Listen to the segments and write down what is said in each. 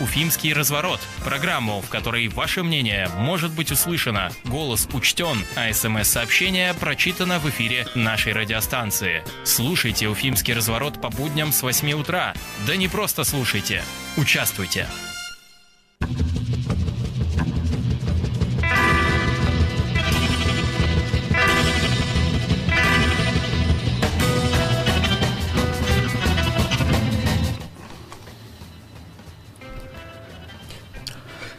Уфимский разворот. Программу, в которой ваше мнение может быть услышано, голос учтен, а СМС-сообщение прочитано в эфире нашей радиостанции. Слушайте Уфимский разворот по будням с 8 утра. Да не просто слушайте, участвуйте.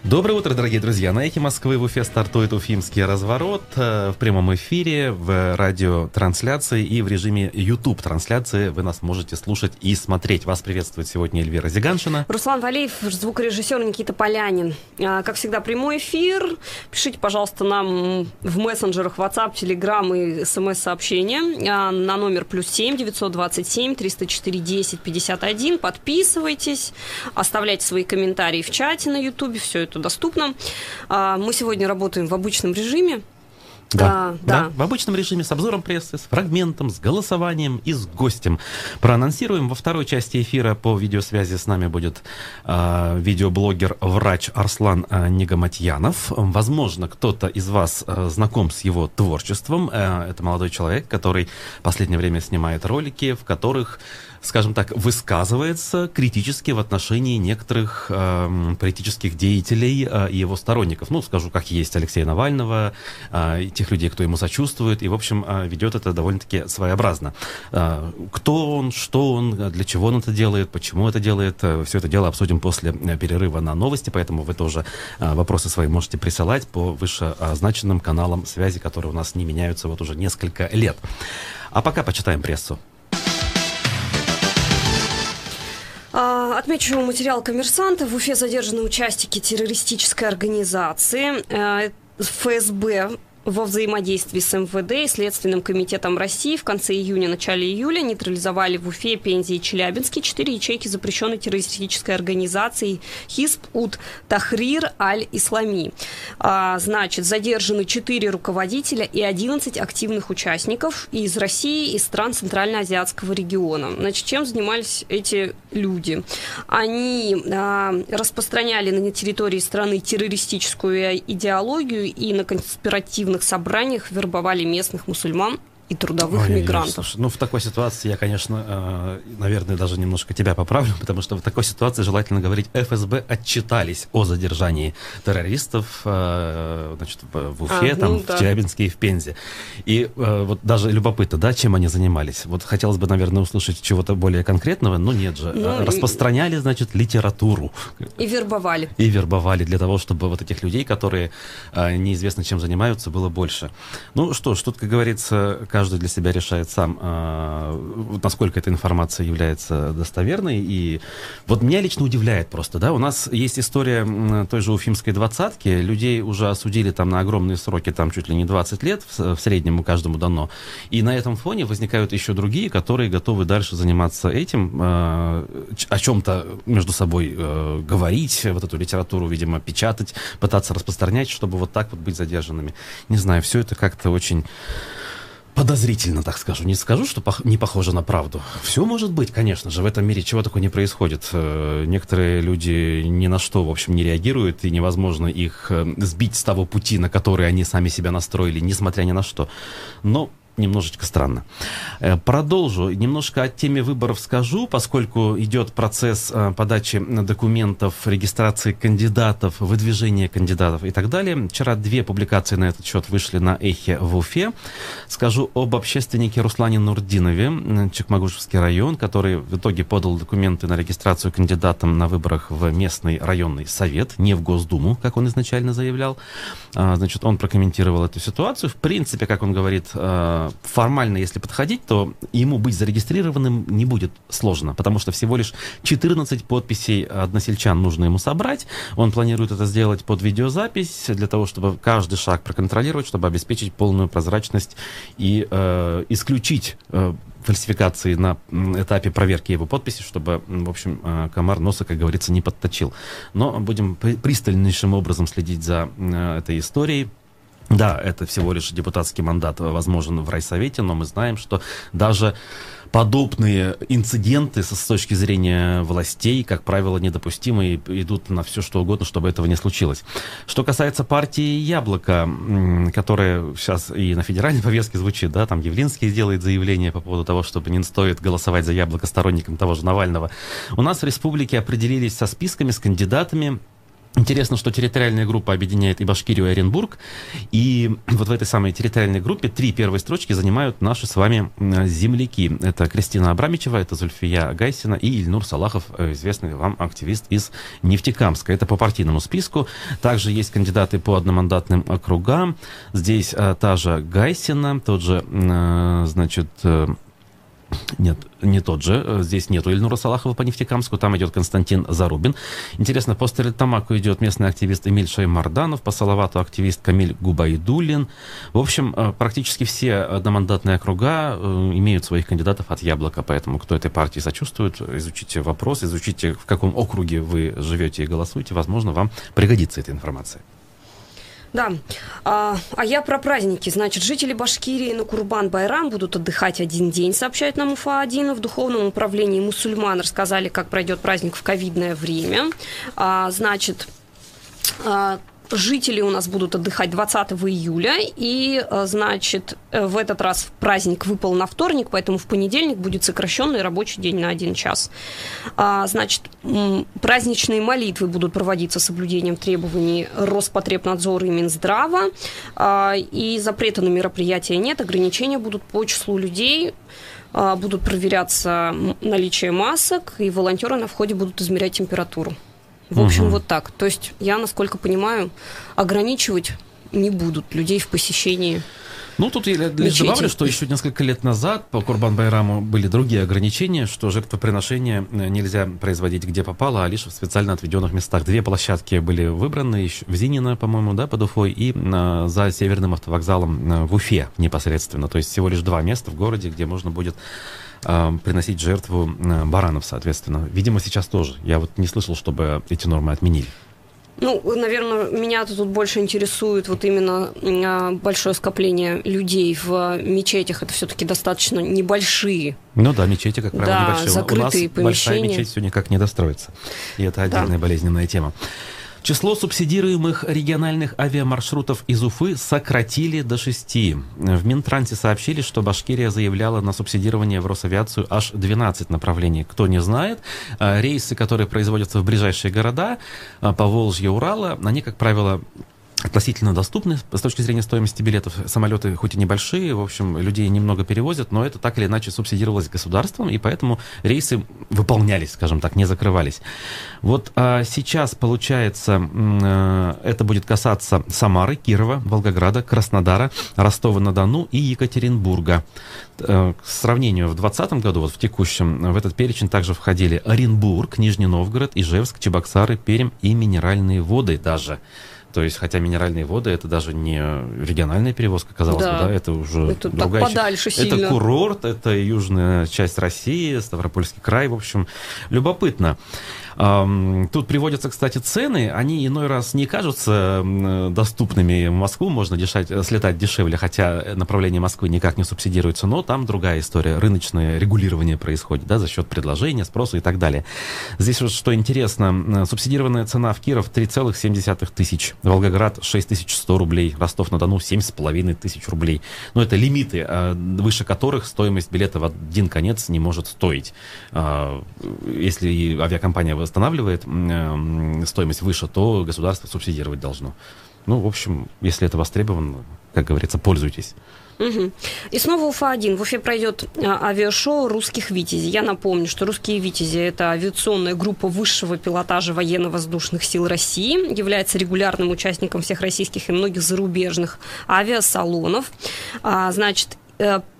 Доброе утро, дорогие друзья. На Эхе Москвы в Уфе стартует Уфимский разворот в прямом эфире, в радиотрансляции и в режиме YouTube-трансляции. Вы нас можете слушать и смотреть. Вас приветствует сегодня Эльвира Зиганшина. Руслан Валиев, звукорежиссер Никита Полянин. Как всегда, прямой эфир. Пишите, пожалуйста, нам в мессенджерах WhatsApp, Telegram и смс-сообщения на номер +7 927 304 10 51. Подписывайтесь, оставляйте свои комментарии в чате на YouTube. Все это доступно. Мы сегодня работаем в обычном режиме. Да, в обычном режиме, с обзором прессы, с фрагментом, с голосованием и с гостем. Проанонсируем, во второй части эфира по видеосвязи с нами будет видеоблогер-врач Арслан Нигматьянов. Возможно, кто-то из вас знаком с его творчеством. Это молодой человек, который в последнее время снимает ролики, в которых, скажем так, высказывается критически в отношении некоторых политических деятелей и его сторонников. Ну, скажу, как есть, Алексея Навального, тех людей, кто ему сочувствует, и, в общем, ведет это довольно-таки своеобразно. Кто он, что он, для чего он это делает, почему это делает, все это дело обсудим после перерыва на новости, поэтому вы тоже вопросы свои можете присылать по вышеозначенным каналам связи, которые у нас не меняются вот уже несколько лет. А пока почитаем прессу. Отмечу материал «Коммерсанта». В Уфе задержаны участники террористической организации. ФСБ во взаимодействии с МВД и Следственным комитетом России в конце июня, начале июля нейтрализовали в Уфе, Пензе и Челябинске 4 ячейки запрещенной террористической организации Хизб ут-Тахрир аль-Ислами. Значит, задержаны 4 руководителя и 11 активных участников из России и стран Центральноазиатского региона. Значит, чем занимались эти люди? Они распространяли на территории страны террористическую идеологию и на конспиративную собраниях вербовали местных мусульман и трудовых мигрантов. Ну, в такой ситуации я, конечно, наверное, даже немножко тебя поправлю, потому что в такой ситуации желательно говорить: ФСБ отчитались о задержании террористов, значит, в Уфе, в Челябинске и в Пензе. И вот даже любопытно, да, чем они занимались. Вот хотелось бы, наверное, услышать чего-то более конкретного, но нет же. Распространяли, значит, литературу. И вербовали. И вербовали для того, чтобы вот этих людей, которые неизвестно чем занимаются, было больше. Ну что ж, тут, как говорится, каждый для себя решает сам, насколько эта информация является достоверной. И вот меня лично удивляет просто, да, у нас есть история той же уфимской двадцатки, людей уже осудили там на огромные сроки, там чуть ли не 20 лет в среднем каждому дано. И на этом фоне возникают еще другие, которые готовы дальше заниматься этим, о чем-то между собой говорить, вот эту литературу, видимо, печатать, пытаться распространять, чтобы вот так вот быть задержанными. Не знаю, все это как-то очень... подозрительно, так скажу. Не скажу, что не похоже на правду. Все может быть, конечно же. В этом мире чего такого не происходит. Некоторые люди ни на что, в общем, не реагируют, и невозможно их сбить с того пути, на который они сами себя настроили, несмотря ни на что. Но немножечко странно. Продолжу. Немножко о теме выборов скажу, поскольку идет процесс подачи документов, регистрации кандидатов, выдвижения кандидатов и так далее. Вчера 2 публикации на этот счет вышли на Эхе в Уфе. Скажу об общественнике Руслане Нуртдинове, Чекмагушевский район, который в итоге подал документы на регистрацию кандидатом на выборах в местный районный совет, не в Госдуму, как он изначально заявлял. Значит, он прокомментировал эту ситуацию. В принципе, как он говорит, формально, если подходить, то ему быть зарегистрированным не будет сложно, потому что всего лишь 14 подписей односельчан нужно ему собрать. Он планирует это сделать под видеозапись для того, чтобы каждый шаг проконтролировать, чтобы обеспечить полную прозрачность и исключить фальсификации на этапе проверки его подписи, чтобы, в общем, комар носа, как говорится, не подточил. Но будем пристальнейшим образом следить за этой историей. Да, это всего лишь депутатский мандат возможен в райсовете, но мы знаем, что даже подобные инциденты с точки зрения властей, как правило, недопустимы и идут на все, что угодно, чтобы этого не случилось. Что касается партии «Яблоко», которая сейчас и на федеральной повестке звучит, да, там Явлинский сделает заявление по поводу того, чтобы не стоит голосовать за «Яблоко» сторонникам того же Навального. У нас в республике определились со списками, с кандидатами. Интересно, что территориальная группа объединяет и Башкирию, и Оренбург. И вот в этой самой территориальной группе три первые строчки занимают наши с вами земляки. Это Кристина Абрамичева, это Зульфия Гайсина и Ильнур Салахов, известный вам активист из Нефтекамска. Это по партийному списку. Также есть кандидаты по одномандатным округам. Здесь та же Гайсина, тот же, значит... Нет, не тот же. Здесь нету Ильнура Салахова по Нефтекамску. Там идет Константин Зарубин. Интересно, по Стерлитамаку идет местный активист Эмиль Шаймарданов, по Салавату активист Камиль Губайдуллин. В общем, практически все одномандатные округа имеют своих кандидатов от «Яблока». Поэтому, кто этой партии сочувствует, изучите вопрос, изучите, в каком округе вы живете и голосуете. Возможно, вам пригодится эта информация. Да. А я про праздники. Значит, жители Башкирии на Курбан-Байрам будут отдыхать один день, сообщает нам Уфа-1. В Духовном управлении мусульман рассказали, как пройдет праздник в ковидное время. Значит, жители у нас будут отдыхать 20 июля. И, значит, в этот раз праздник выпал на вторник, поэтому в понедельник будет сокращенный рабочий день на 1 час. Значит, праздничные молитвы будут проводиться с соблюдением требований Роспотребнадзора и Минздрава. И запрета на мероприятия нет, ограничения будут по числу людей. Будут проверяться наличие масок, и волонтеры на входе будут измерять температуру. В общем, вот так. То есть я, насколько понимаю, ограничивать не будут людей в посещении. Ну, тут я лишь добавлю, что еще несколько лет назад по Курбан-Байраму были другие ограничения, что жертвоприношения нельзя производить где попало, а лишь в специально отведенных местах. Две площадки были выбраны, еще в Зинино, по-моему, да, под Уфой, и за Северным автовокзалом в Уфе непосредственно. То есть всего лишь два места в городе, где можно будет приносить жертву баранов, соответственно. Видимо, сейчас тоже. Я вот не слышал, чтобы эти нормы отменили. Ну, наверное, меня-то тут больше интересует вот именно большое скопление людей в мечетях. Это все-таки достаточно небольшие. Ну да, мечети, как правило, да, небольшие. Закрытые помещения. У нас большая мечеть все никак не достроится. И это отдельная болезненная тема. Число субсидируемых региональных авиамаршрутов из Уфы сократили до 6. В Минтрансе сообщили, что Башкирия заявляла на субсидирование в Росавиацию аж 12 направлений. Кто не знает, рейсы, которые производятся в ближайшие города, Поволжья, Урала, они, как правило, относительно доступны с точки зрения стоимости билетов. Самолеты хоть и небольшие, в общем, людей немного перевозят, но это так или иначе субсидировалось государством, и поэтому рейсы выполнялись, скажем так, не закрывались. Вот сейчас, получается, это будет касаться Самары, Кирова, Волгограда, Краснодара, Ростова-на-Дону и Екатеринбурга. К сравнению, в 2020 году, вот в текущем, в этот перечень также входили Оренбург, Нижний Новгород, Ижевск, Чебоксары, Пермь и Минеральные воды даже. То есть, хотя минеральные воды, это даже не региональная перевозка, казалось бы, да, это уже это другая так подальше часть. Сильно. Это курорт, это южная часть России, Ставропольский край, в общем, любопытно. Тут приводятся, кстати, цены, они иной раз не кажутся доступными. В Москву можно слетать дешевле, хотя направление Москвы никак не субсидируется, но там другая история, рыночное регулирование происходит, да, за счет предложения, спроса и так далее. Здесь вот что интересно, субсидированная цена в Киров 3,7 тысяч. Волгоград 6100 рублей, Ростов-на-Дону 7500 рублей. Но это лимиты, выше которых стоимость билета в один конец не может стоить. Если авиакомпания восстанавливает стоимость выше, то государство субсидировать должно. Ну, в общем, если это востребовано, как говорится, пользуйтесь. Угу. И снова Уфа-1. В Уфе пройдет авиашоу «Русских витязей». Я напомню, что «Русские витязи» — это авиационная группа высшего пилотажа военно-воздушных сил России, является регулярным участником всех российских и многих зарубежных авиасалонов. Значит,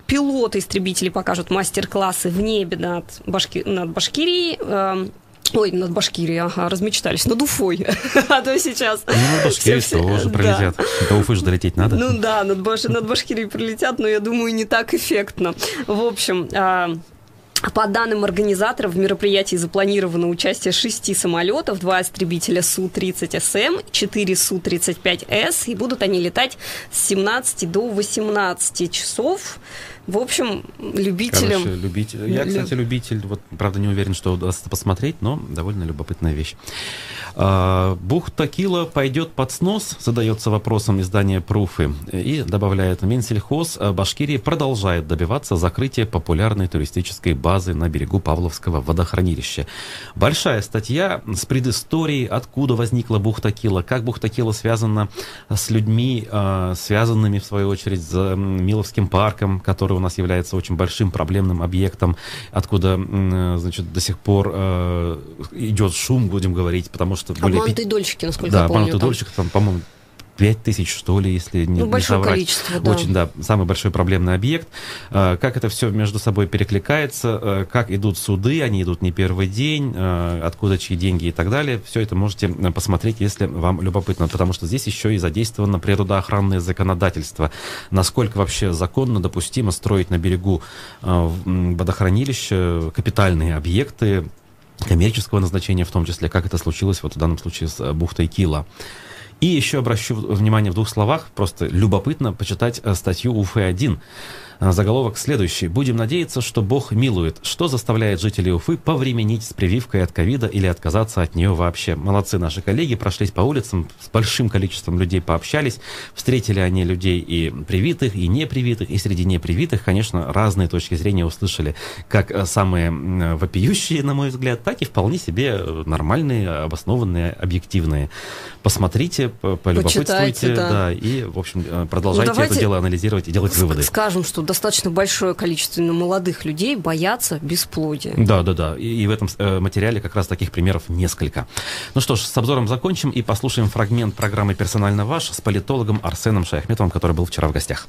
пилоты-истребители покажут мастер-классы в небе над Башкирией. Ой, над Башкирией, ага, размечтались. Над Уфой. А то сейчас... Ну, над Башкирией тоже пролетят. До Уфы же долететь надо. Ну да, над Башкирией пролетят, но, я думаю, не так эффектно. В общем... По данным организаторов, в мероприятии запланировано участие 6 самолетов, 2 истребителя Су-30СМ, 4 Су-35С, и будут они летать с 17 до 18 часов В общем, любителям... Короче, любитель. Я, кстати, любитель, вот, правда, не уверен, что удастся посмотреть, но довольно любопытная вещь. Бухта Кила пойдет под снос, задается вопросом издания «Пруфы». И добавляет, Минсельхоз Башкирии продолжает добиваться закрытия популярной туристической базы на берегу Павловского водохранилища. Большая статья с предысторией, откуда возникла Бухта Кила, как Бухта Кила связана с людьми, связанными, в свою очередь, с Миловским парком, который у нас является очень большим проблемным объектом, откуда, значит, до сих пор идет шум, будем говорить, потому что... Обманутые дольщики, насколько я помню. Да, обманутые дольщики, там, по-моему, 5000, что ли, если не, ну, большое количество, да. Очень, да, самый большой проблемный объект. Как это все между собой перекликается, как идут суды, они идут не первый день, откуда чьи деньги и так далее. Все это можете посмотреть, если вам любопытно, потому что здесь еще и задействовано природоохранное законодательство. Насколько вообще законно, допустимо строить на берегу водохранилища капитальные объекты коммерческого назначения, в том числе, как это случилось вот в данном случае с бухтой Кила. И еще обращу внимание в двух словах, просто любопытно почитать статью Уфы-1. Заголовок следующий. «Будем надеяться, что Бог милует. Что заставляет жителей Уфы повременить с прививкой от ковида или отказаться от нее вообще?» Молодцы наши коллеги, прошлись по улицам, с большим количеством людей пообщались. Встретили они людей и привитых, и непривитых, и среди непривитых, конечно, разные точки зрения услышали. Как самые вопиющие, на мой взгляд, так и вполне себе нормальные, обоснованные, объективные. Посмотрите, полюбопытствуйте, да, и, в общем, продолжайте это дело анализировать и делать выводы. Скажем, что достаточно большое количество молодых людей боятся бесплодия. Да. И в этом материале как раз таких примеров несколько. Ну что ж, с обзором закончим и послушаем фрагмент программы «Персонально ваш» с политологом Арсеном Шаяхметовым, который был вчера в гостях.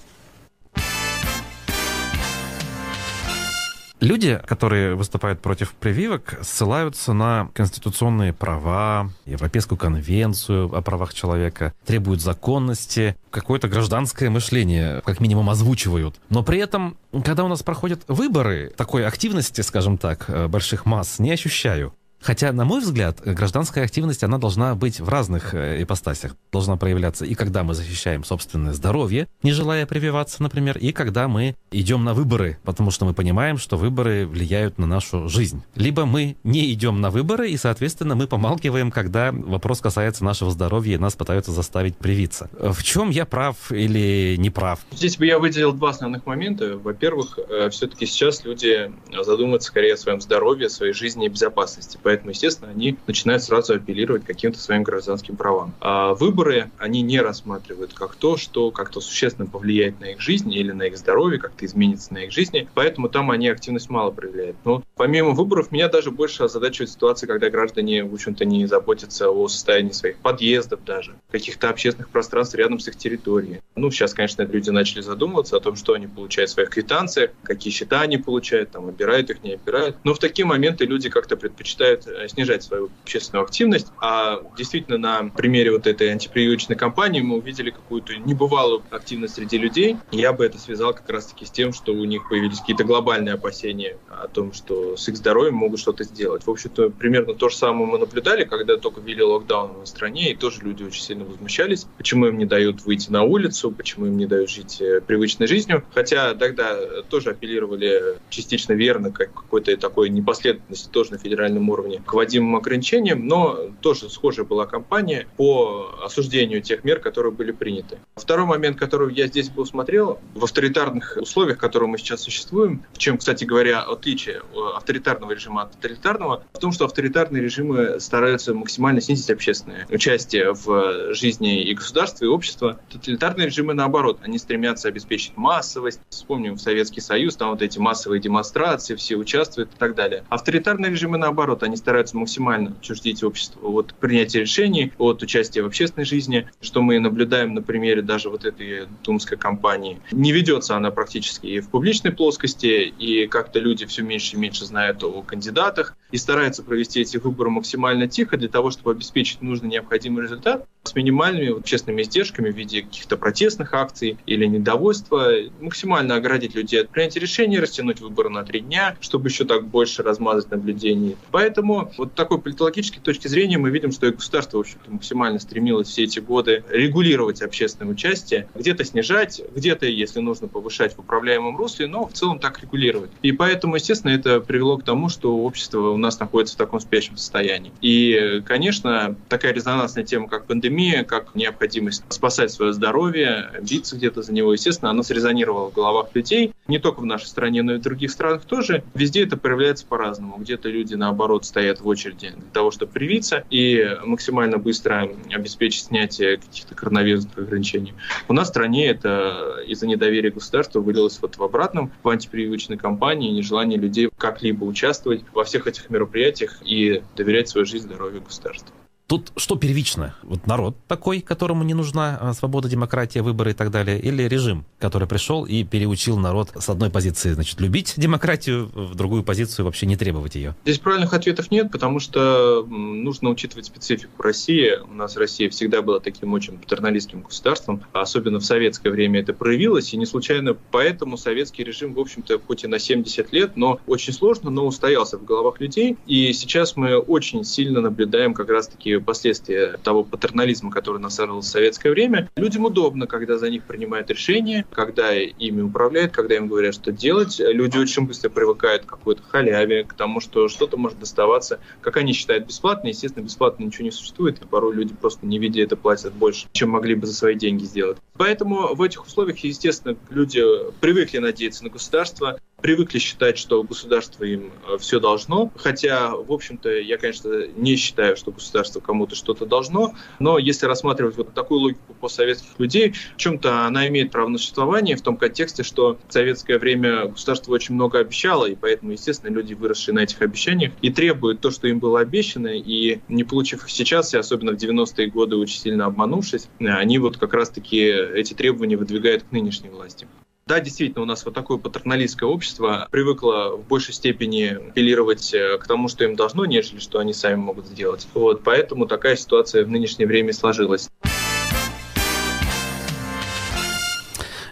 Люди, которые выступают против прививок, ссылаются на конституционные права, Европейскую конвенцию о правах человека, требуют законности, какое-то гражданское мышление, как минимум, озвучивают. Но при этом, когда у нас проходят выборы, такой активности, скажем так, больших масс не ощущаю. Хотя, на мой взгляд, гражданская активность, она должна быть в разных ипостасях. Должна проявляться и когда мы защищаем собственное здоровье, не желая прививаться, например, и когда мы идем на выборы, потому что мы понимаем, что выборы влияют на нашу жизнь. Либо мы не идем на выборы, и, соответственно, мы помалкиваем, когда вопрос касается нашего здоровья, и нас пытаются заставить привиться. В чем я прав или не прав? Здесь бы я выделил два основных момента. Во-первых, все-таки сейчас люди задумываются скорее о своем здоровье, о своей жизни и безопасности. Поэтому, естественно, они начинают сразу апеллировать к каким-то своим гражданским правам. А выборы они не рассматривают как то, что как-то существенно повлияет на их жизнь или на их здоровье, как-то изменится на их жизни. Поэтому там они активность мало проявляют. Но помимо выборов, меня даже больше озадачивает ситуация, когда граждане, в общем-то, не заботятся о состоянии своих подъездов даже, каких-то общественных пространств рядом с их территорией. Ну, сейчас, конечно, люди начали задумываться о том, что они получают в своих квитанциях, какие счета они получают, там, обирают их, не обирают. Но в такие моменты люди как-то предпочитают снижать свою общественную активность. А действительно, на примере вот этой антипрививочной кампании мы увидели какую-то небывалую активность среди людей. Я бы это связал как раз-таки с тем, что у них появились какие-то глобальные опасения о том, что с их здоровьем могут что-то сделать. В общем-то, примерно то же самое мы наблюдали, когда только ввели локдаун в стране, и тоже люди очень сильно возмущались, почему им не дают выйти на улицу, почему им не дают жить привычной жизнью. Хотя тогда тоже апеллировали частично верно, как какой-то такой непоследовательности тоже на федеральном уровне к вводимым ограничениям, но тоже схожая была кампания по осуждению тех мер, которые были приняты. Второй момент, который я здесь бы усмотрел, в авторитарных условиях, в которых мы сейчас существуем, в чем, кстати говоря, отличие авторитарного режима от тоталитарного, в том, что авторитарные режимы стараются максимально снизить общественное участие в жизни и государства, и общества. Тоталитарные режимы, наоборот, они стремятся обеспечить массовость. Вспомним в Советский Союз, там вот эти массовые демонстрации, все участвуют и так далее. Авторитарные режимы, наоборот, они стараются максимально отчуждить общество от принятия решений, от участия в общественной жизни, что мы наблюдаем на примере даже вот этой думской кампании. Не ведется она практически и в публичной плоскости, и как-то люди все меньше и меньше знают о кандидатах. и стараются провести эти выборы максимально тихо для того, чтобы обеспечить нужный необходимый результат с минимальными общественными издержками в виде каких-то протестных акций или недовольства, максимально оградить людей от принятия решений, растянуть выборы на 3 дня, чтобы еще так больше размазать наблюдений. Поэтому вот такой политологической точки зрения мы видим, что и государство, в общем-то, максимально стремилось все эти годы регулировать общественное участие, где-то снижать, где-то, если нужно, повышать в управляемом русле, но в целом так регулировать. И поэтому, естественно, это привело к тому, что общество у нас находится в таком спящем состоянии. И, конечно, такая резонансная тема, как пандемия, как необходимость спасать свое здоровье, биться где-то за него, естественно, она срезонировала в головах людей, не только в нашей стране, но и в других странах тоже. Везде это проявляется по-разному. Где-то люди, наоборот, стоят в очереди для того, чтобы привиться и максимально быстро обеспечить снятие каких-то коронавирусных ограничений. У нас в стране это из-за недоверия государства вылилось вот в обратном, в антипрививочной кампании, нежелание людей как-либо участвовать во всех этих мероприятиях и доверять свою жизнь здоровью государству. Тут что первично? Вот народ такой, которому не нужна свобода, демократия, выборы и так далее, или режим, который пришел и переучил народ с одной позиции, значит, любить демократию, в другую позицию вообще не требовать ее? Здесь правильных ответов нет, потому что нужно учитывать специфику России. У нас Россия всегда была таким очень патерналистским государством, особенно в советское время это проявилось, и не случайно поэтому советский режим, в общем-то, хоть и на 70 лет, но очень сложно, но устоялся в головах людей, и сейчас мы очень сильно наблюдаем как раз-таки последствия того патернализма, который насаживал в советское время. Людям удобно, когда за них принимают решения, когда ими управляют, когда им говорят, что делать. Люди очень быстро привыкают к какой-то халяве, к тому, что что-то может доставаться, как они считают, бесплатно. Естественно, бесплатно ничего не существует, и порой люди просто, не видя это, платят больше, чем могли бы за свои деньги сделать. Поэтому в этих условиях, естественно, люди привыкли надеяться на государство, привыкли считать, что государство им все должно. Хотя, в общем-то, я, конечно, не считаю, что государство кому-то что-то должно. Но если рассматривать вот такую логику постсоветских людей, в чем-то она имеет право на существование в том контексте, что в советское время государство очень много обещало, и поэтому, естественно, люди, выросшие на этих обещаниях, и требуют то, что им было обещано, и не получив их сейчас, и особенно в 90-е годы очень сильно обманувшись, они вот как раз-таки эти требования выдвигают к нынешней власти. Да, действительно, у нас вот такое патерналистское общество привыкло в большей степени апеллировать к тому, что им должно, нежели что они сами могут сделать. Вот, поэтому такая ситуация в нынешнее время сложилась.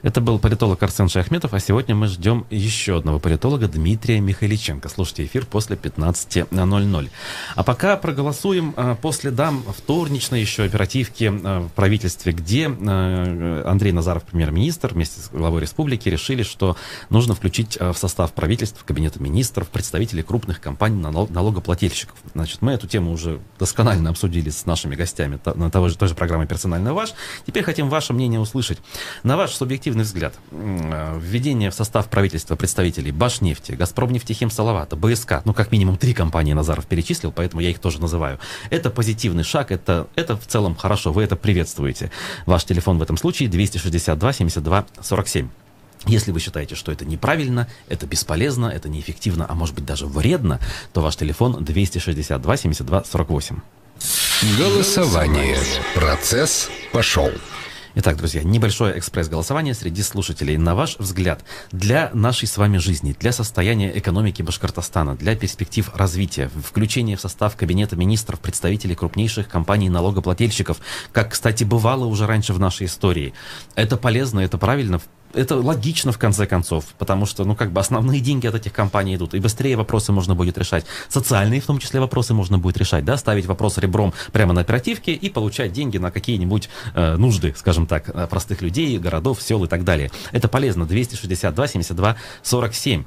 Это был политолог Арсен Шайахметов, а сегодня мы ждем еще одного политолога Дмитрия Михайличенко. Слушайте эфир после 15:00. А пока проголосуем по следам вторничной еще оперативки в правительстве, где Андрей Назаров, премьер-министр, вместе с главой республики решили, что нужно включить в состав правительства, кабинета министров, представителей крупных компаний, налогоплательщиков. Значит, мы эту тему уже досконально обсудили с нашими гостями на той же программе «Персонально ваш». Теперь хотим ваше мнение услышать. На ваш субъективный взгляд. Введение в состав правительства представителей Башнефти, Газпромнефтехим Салавата, БСК, ну как минимум 3 компании Назаров перечислил, поэтому я их тоже называю. Это позитивный шаг, это в целом хорошо, вы это приветствуете. Ваш телефон в этом случае 262-72-47. Если вы считаете, что это неправильно, это бесполезно, это неэффективно, а может быть даже вредно, то ваш телефон 262-72-48. Голосование. Процесс пошел. Итак, друзья, небольшое экспресс-голосование среди слушателей. На ваш взгляд, для нашей с вами жизни, для состояния экономики Башкортостана, для перспектив развития, включения в состав кабинета министров представителей крупнейших компаний налогоплательщиков, как, кстати, бывало уже раньше в нашей истории, это полезно, это правильно? Это логично, в конце концов, потому что, ну, как бы основные деньги от этих компаний идут, и быстрее вопросы можно будет решать. Социальные, в том числе, вопросы можно будет решать, да, ставить вопрос ребром прямо на оперативке и получать деньги на какие-нибудь нужды, скажем так, простых людей, городов, сел и так далее. Это полезно. 262-72-47.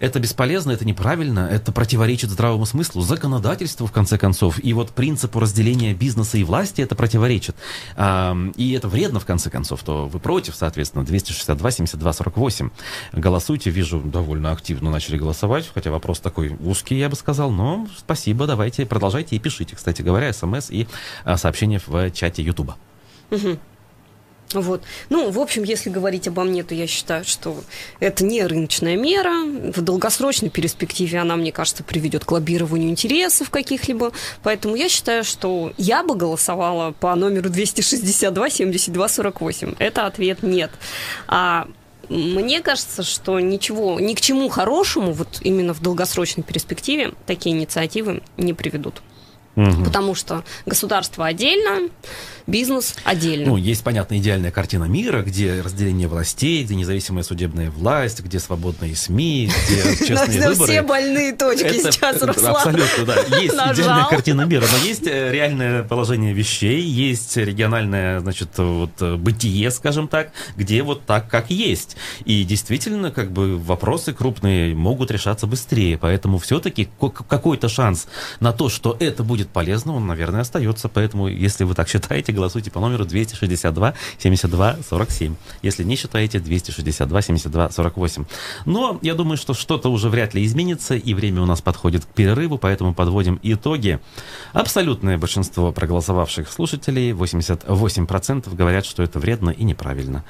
Это бесполезно, это неправильно, это противоречит здравому смыслу, законодательству, в конце концов, и вот принципу разделения бизнеса и власти это противоречит. И это вредно, в конце концов, то вы против, соответственно, 262-72-48. Голосуйте, вижу, довольно активно начали голосовать, хотя вопрос такой узкий, я бы сказал, но спасибо, давайте, продолжайте и пишите, кстати говоря, смс и сообщения в чате Ютуба. Вот. Ну, в общем, если говорить обо мне, то я считаю, что это не рыночная мера. В долгосрочной перспективе она, мне кажется, приведет к лоббированию интересов каких-либо. Поэтому я считаю, что я бы голосовала по номеру 262-72-48. Это ответ нет. А Мне кажется, что ничего, ни к чему хорошему, вот именно в долгосрочной перспективе, такие инициативы не приведут. Угу. Потому что государство отдельно, бизнес отдельно. Ну, есть, понятно, идеальная картина мира, где разделение властей, где независимая судебная власть, где свободные СМИ, где честные выборы. Все больные точки сейчас, Руслан. Абсолютно, да. Есть идеальная картина мира, но есть реальное положение вещей, есть региональное, значит, вот, бытие, скажем так, где вот так, как есть. И действительно, как бы, вопросы крупные могут решаться быстрее, поэтому все-таки какой-то шанс на то, что это будет полезно, он, наверное, остается. Поэтому, если вы так считаете, голосуйте по номеру 262-72-47. Если не считаете, 262-72-48. Но я думаю, что что-то уже вряд ли изменится, и время у нас подходит к перерыву, поэтому подводим итоги. Абсолютное большинство проголосовавших слушателей, 88%, говорят, что это вредно и неправильно.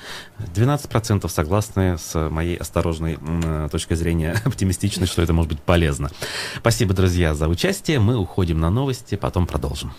12% согласны с моей осторожной точкой зрения, оптимистичной, что это может быть полезно. Спасибо, друзья, за участие. Мы уходим на новости. Потом продолжим.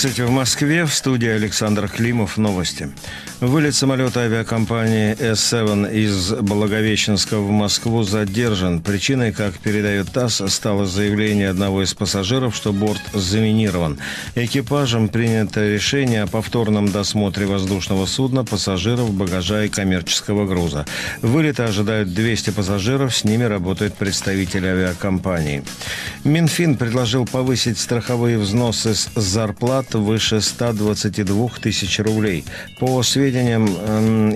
В Москве, в студии Александр Климов. Новости. Вылет самолета авиакомпании С-7 из Благовещенска в Москву задержан. Причиной, как передает ТАСС, стало заявление одного из пассажиров, что борт заминирован. Экипажем принято решение о повторном досмотре воздушного судна, пассажиров, багажа и коммерческого груза. Вылета ожидают 200 пассажиров, с ними работают представители авиакомпании. Минфин предложил повысить страховые взносы с зарплат выше 122 тысяч рублей. По сведениям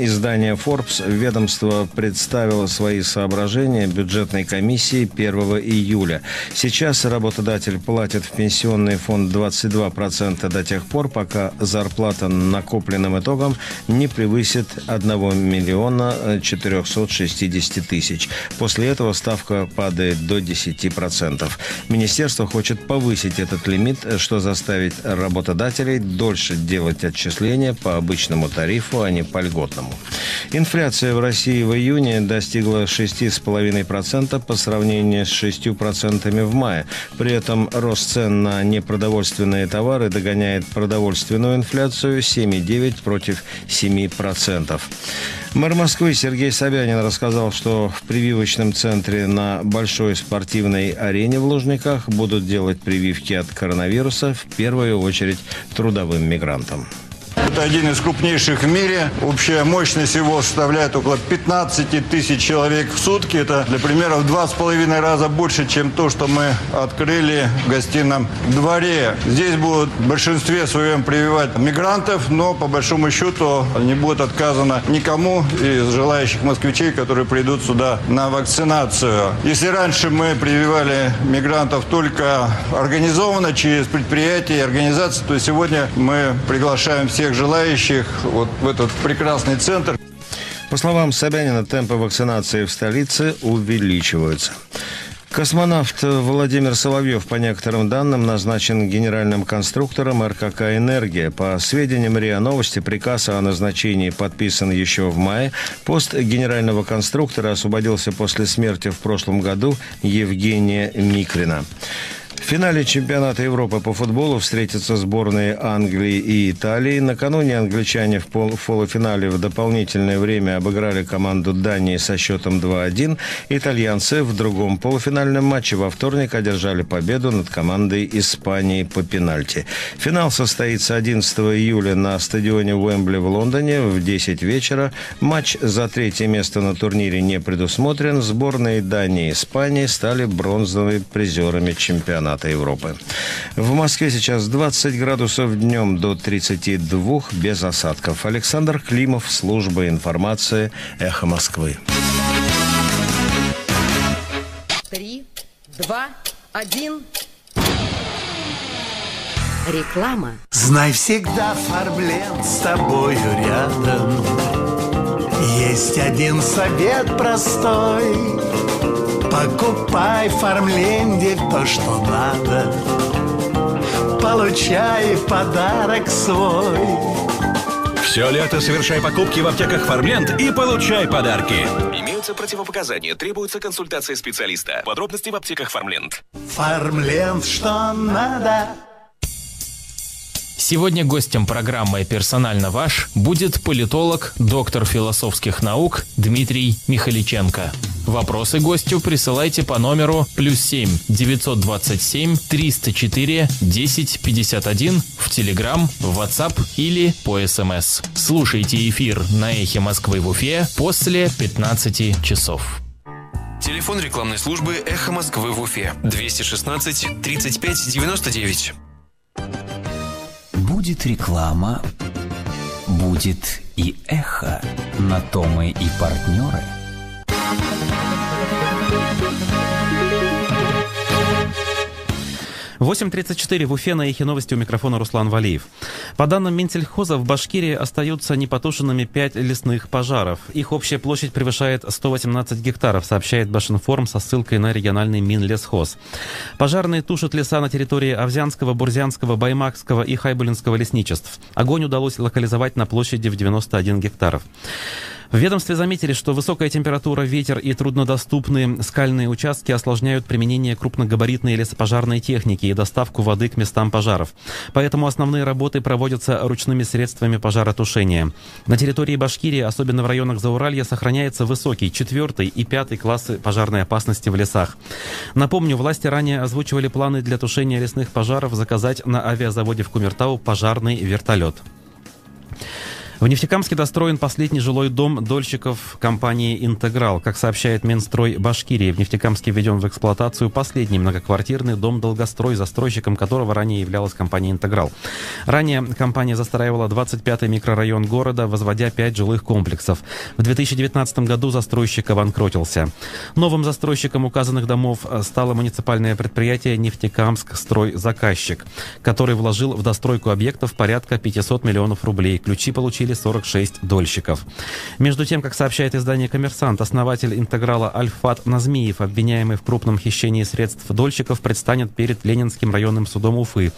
издания Forbes, ведомство представило свои соображения бюджетной комиссии 1 июля. Сейчас работодатель платит в пенсионный фонд 22% до тех пор, пока зарплата накопленным итогом не превысит 1 миллиона 460 тысяч. После этого ставка падает до 10%. Министерство хочет повысить этот лимит, что заставит работодателей дольше делать отчисления по обычному тарифу, а не по льготному. Инфляция в России в июне достигла 6,5% по сравнению с 6% в мае. При этом рост цен на непродовольственные товары догоняет продовольственную инфляцию 7,9% против 7%. Мэр Москвы Сергей Собянин рассказал, что в прививочном центре на Большой спортивной арене в Лужниках будут делать прививки от коронавируса в первую очередь трудовым мигрантам. Это один из крупнейших в мире. Общая мощность его составляет около 15 тысяч человек в сутки. Это, для примера, в 2,5 раза больше, чем то, что мы открыли в гостином дворе. Здесь будут в большинстве своем прививать мигрантов, но по большому счету не будет отказано никому из желающих москвичей, которые придут сюда на вакцинацию. Если раньше мы прививали мигрантов только организованно, через предприятия и организации, то сегодня мы приглашаем всех желающих вот в этот прекрасный центр. По словам Собянина, темпы вакцинации в столице увеличиваются. Космонавт Владимир Соловьев, по некоторым данным, назначен генеральным конструктором РКК «Энергия». По сведениям РИА Новости, приказ о назначении подписан еще в мае. Пост генерального конструктора освободился после смерти в прошлом году Евгения Микрина. В финале чемпионата Европы по футболу встретятся сборные Англии и Италии. Накануне англичане в полуфинале в дополнительное время обыграли команду Дании со счетом 2-1. Итальянцы в другом полуфинальном матче во вторник одержали победу над командой Испании по пенальти. Финал состоится 11 июля на стадионе Уэмбли в Лондоне в 10 вечера. Матч за третье место на турнире не предусмотрен. Сборные Дании и Испании стали бронзовыми призерами чемпионата Европы. В Москве сейчас 20 градусов днем, до 32 без осадков. Александр Климов, служба информации «Эхо Москвы». 3, 2, 1. Реклама. Знай, всегда Фарбленд с тобою рядом. Есть один совет простой: покупай Фармленде то, что надо, получай подарок свой. Все лето совершай покупки в аптеках Фармленд и получай подарки. Имеются противопоказания, требуется консультация специалиста. Подробности в аптеках Фармленд. Фармленд, что надо. Сегодня гостем программы «Персонально ваш» будет политолог, доктор философских наук Дмитрий Михаличенко. Вопросы гостю присылайте по номеру +7 927 304 1051 в Telegram, WhatsApp или по СМС. Слушайте эфир на Эхе Москвы в Уфе после 15 часов. Телефон рекламной службы Эхо Москвы в Уфе 216 35 99. Будет реклама, будет и эхо, на то мы и партнеры. В 8:34 в Уфе на Эхе новости, у микрофона Руслан Валиев. По данным Минсельхоза, в Башкирии остаются непотушенными 5 лесных пожаров. Их общая площадь превышает 118 гектаров, сообщает Башинформ со ссылкой на региональный Минлесхоз. Пожарные тушат леса на территории Овзянского, Бурзянского, Баймакского и Хайбулинского лесничеств. Огонь удалось локализовать на площади в 91 гектаров. В ведомстве заметили, что высокая температура, ветер и труднодоступные скальные участки осложняют применение крупногабаритной лесопожарной техники и доставку воды к местам пожаров. Поэтому основные работы проводятся ручными средствами пожаротушения. На территории Башкирии, особенно в районах Зауралья, сохраняется высокий 4 и 5 классы пожарной опасности в лесах. Напомню, власти ранее озвучивали планы для тушения лесных пожаров заказать на авиазаводе в Кумертау пожарный вертолет. В Нефтекамске достроен последний жилой дом дольщиков компании «Интеграл». Как сообщает Минстрой Башкирии, в Нефтекамске введен в эксплуатацию последний многоквартирный дом «Долгострой», застройщиком которого ранее являлась компания «Интеграл». Ранее компания застраивала 25-й микрорайон города, возводя 5 жилых комплексов. В 2019 году застройщик обанкротился. Новым застройщиком указанных домов стало муниципальное предприятие «Нефтекамскстройзаказчик», который вложил в достройку объектов порядка 500 миллионов рублей. Ключи получили 46 дольщиков. Между тем, как сообщает издание «Коммерсант», основатель «Интеграла» Альфат Назмиев, обвиняемый в крупном хищении средств дольщиков, предстанет перед Ленинским районным судом Уфы.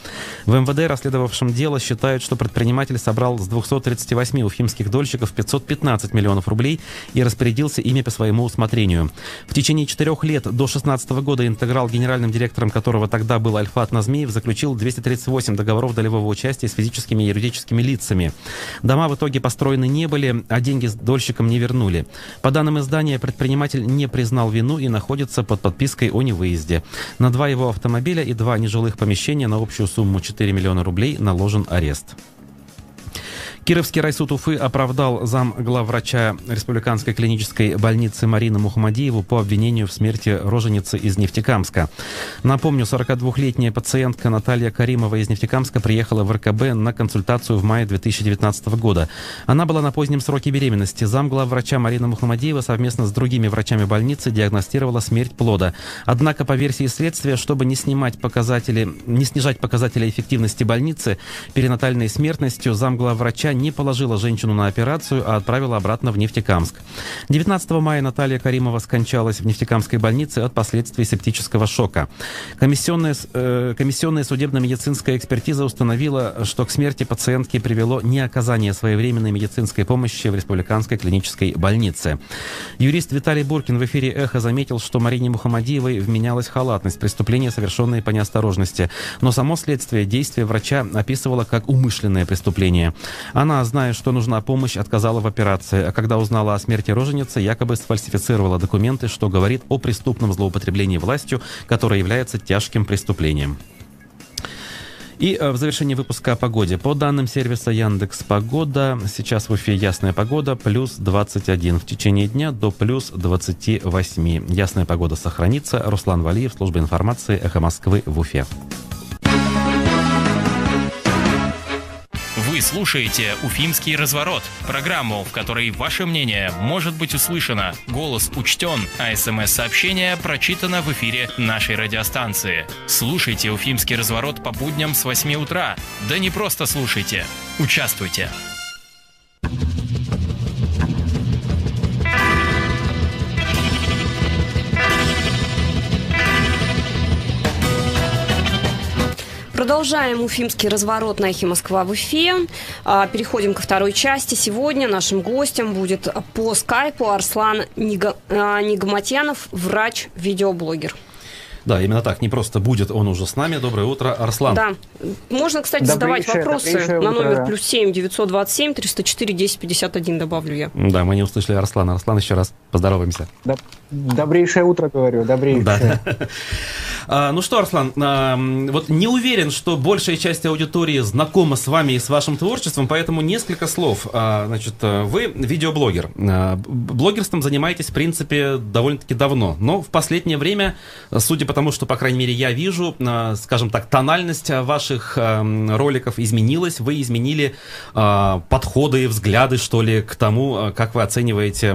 В МВД, расследовавшем дело, считают, что предприниматель собрал с 238 уфимских дольщиков 515 миллионов рублей и распорядился ими по своему усмотрению. В течение 4 лет до 2016 года «Интеграл», генеральным директором которого тогда был Альфат Назмиев, заключил 238 договоров долевого участия с физическими и юридическими лицами. Дома в итоге построены не были, а деньги дольщикам не вернули. По данным издания, предприниматель не признал вину и находится под подпиской о невыезде. На 2 его автомобиля и 2 нежилых помещения на общую сумму 4 миллиона рублей наложен арест. Кировский райсуд Уфы оправдал замглавврача Республиканской клинической больницы Марину Мухаммадееву по обвинению в смерти роженицы из Нефтекамска. Напомню, 42-летняя пациентка Наталья Каримова из Нефтекамска приехала в РКБ на консультацию в мае 2019 года. Она была на позднем сроке беременности. Замглавврача Марина Мухаммадеева совместно с другими врачами больницы диагностировала смерть плода. Однако, по версии следствия, чтобы не снижать показатели эффективности больницы перинатальной смертностью, замглавврача не положила женщину на операцию, а отправила обратно в Нефтекамск. 19 мая Наталья Каримова скончалась в Нефтекамской больнице от последствий септического шока. Комиссионная судебно-медицинская экспертиза установила, что к смерти пациентки привело не оказание своевременной медицинской помощи в Республиканской клинической больнице. Юрист Виталий Буркин в эфире «Эхо» заметил, что Марине Мухаммадеевой вменялась халатность, преступления, совершенные по неосторожности. Но само следствие действия врача описывало как умышленное преступление. Она, зная, что нужна помощь, отказала в операции, а когда узнала о смерти роженицы, якобы сфальсифицировала документы, что говорит о преступном злоупотреблении властью, которое является тяжким преступлением. И в завершении выпуска о погоде. По данным сервиса Яндекс.Погода, сейчас в Уфе ясная погода, +21. В течение дня до +28. Ясная погода сохранится. Руслан Валиев, служба информации «Эхо Москвы» в Уфе. Вы слушаете «Уфимский разворот» – программу, в которой ваше мнение может быть услышано, голос учтен, а СМС-сообщение прочитано в эфире нашей радиостанции. Слушайте «Уфимский разворот» по будням с 8 утра. Да не просто слушайте, участвуйте. Продолжаем уфимский разворот на «Эхе Москва» в Уфе. Переходим ко второй части. Сегодня нашим гостем будет по скайпу Арслан Нигматьянов, врач-видеоблогер. Да, именно так. Не просто будет, он уже с нами. Доброе утро, Арслан. Да. Можно, кстати, задавать вопросы на номер +7 927 304 1051, добавлю я. Да, мы не услышали Арслана. Арслан, еще раз поздороваемся. Да. Добрейшее утро, говорю, добрейшее. Да. Ну что, Арслан, вот не уверен, что большая часть аудитории знакома с вами и с вашим творчеством, поэтому несколько слов. Значит, вы видеоблогер. Блогерством занимаетесь, в принципе, довольно-таки давно, но в последнее время, судя по тому, что, по крайней мере, я вижу, скажем так, тональность ваших роликов изменилась, вы изменили подходы и взгляды, что ли, к тому, как вы оцениваете,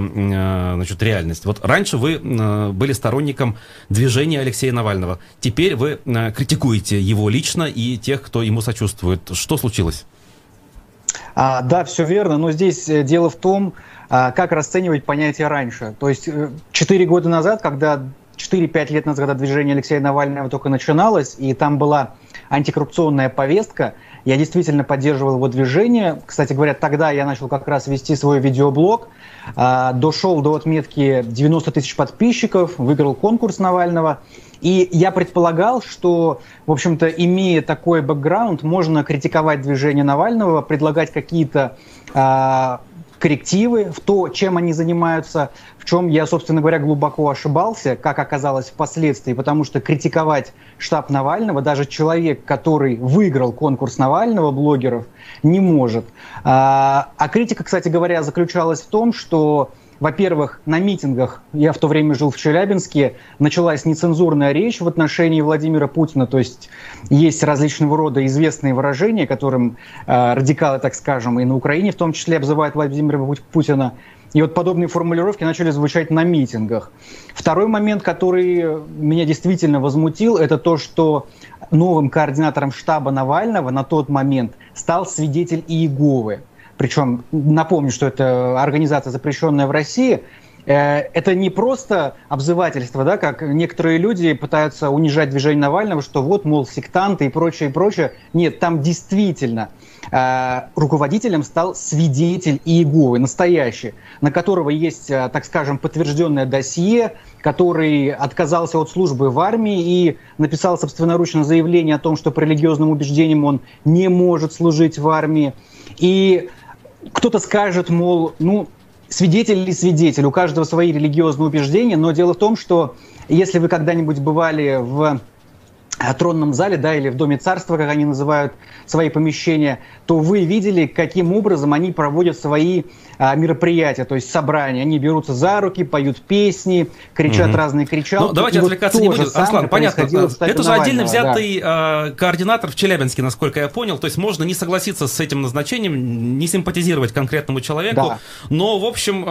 значит, реальность. Вот раньше вы были сторонником движения Алексея Навального. Теперь вы критикуете его лично и тех, кто ему сочувствует. Что случилось? Да, все верно. Но здесь дело в том, как расценивать понятие раньше. То есть 4 года назад, когда 4-5 лет назад, когда движение Алексея Навального только начиналось, и там была антикоррупционная повестка, я действительно поддерживал его движение. Кстати говоря, тогда я начал как раз вести свой видеоблог, дошел до отметки 90 тысяч подписчиков, выиграл конкурс Навального. И я предполагал, что, в общем-то, имея такой бэкграунд, можно критиковать движение Навального, предлагать какие-то коррективы в то, чем они занимаются, в чем я, собственно говоря, глубоко ошибался, как оказалось впоследствии, потому что критиковать штаб Навального даже человек, который выиграл конкурс Навального, блогеров, не может. А критика, кстати говоря, заключалась в том, что, во-первых, на митингах, я в то время жил в Челябинске, началась нецензурная речь в отношении Владимира Путина, то есть различного рода известные выражения, которым радикалы, так скажем, и на Украине в том числе обзывают Владимира Путина. И вот подобные формулировки начали звучать на митингах. Второй момент, который меня действительно возмутил, это то, что новым координатором штаба Навального на тот момент стал свидетель Иеговы. Причем, напомню, что это организация, запрещенная в России. Это не просто обзывательство, да, как некоторые люди пытаются унижать движение Навального, что вот, мол, сектанты и прочее, и прочее. Нет, там действительно руководителем стал свидетель Иеговы, настоящий, на которого есть, так скажем, подтвержденное досье, который отказался от службы в армии и написал собственноручно заявление о том, что по религиозным убеждениям он не может служить в армии. И кто-то скажет, мол, ну, свидетель или свидетель, у каждого свои религиозные убеждения, но дело в том, что если вы когда-нибудь бывали в тронном зале, да, или в Доме царства, как они называют свои помещения, то вы видели, каким образом они проводят свои мероприятия, то есть собрания. Они берутся за руки, поют песни, кричат разные кричалки. Ну, давайте отвлекаться не будем. Арслан, понятно, это же отдельно взятый координатор в Челябинске, насколько я понял. То есть можно не согласиться с этим назначением, не симпатизировать конкретному человеку. Да. Но, в общем,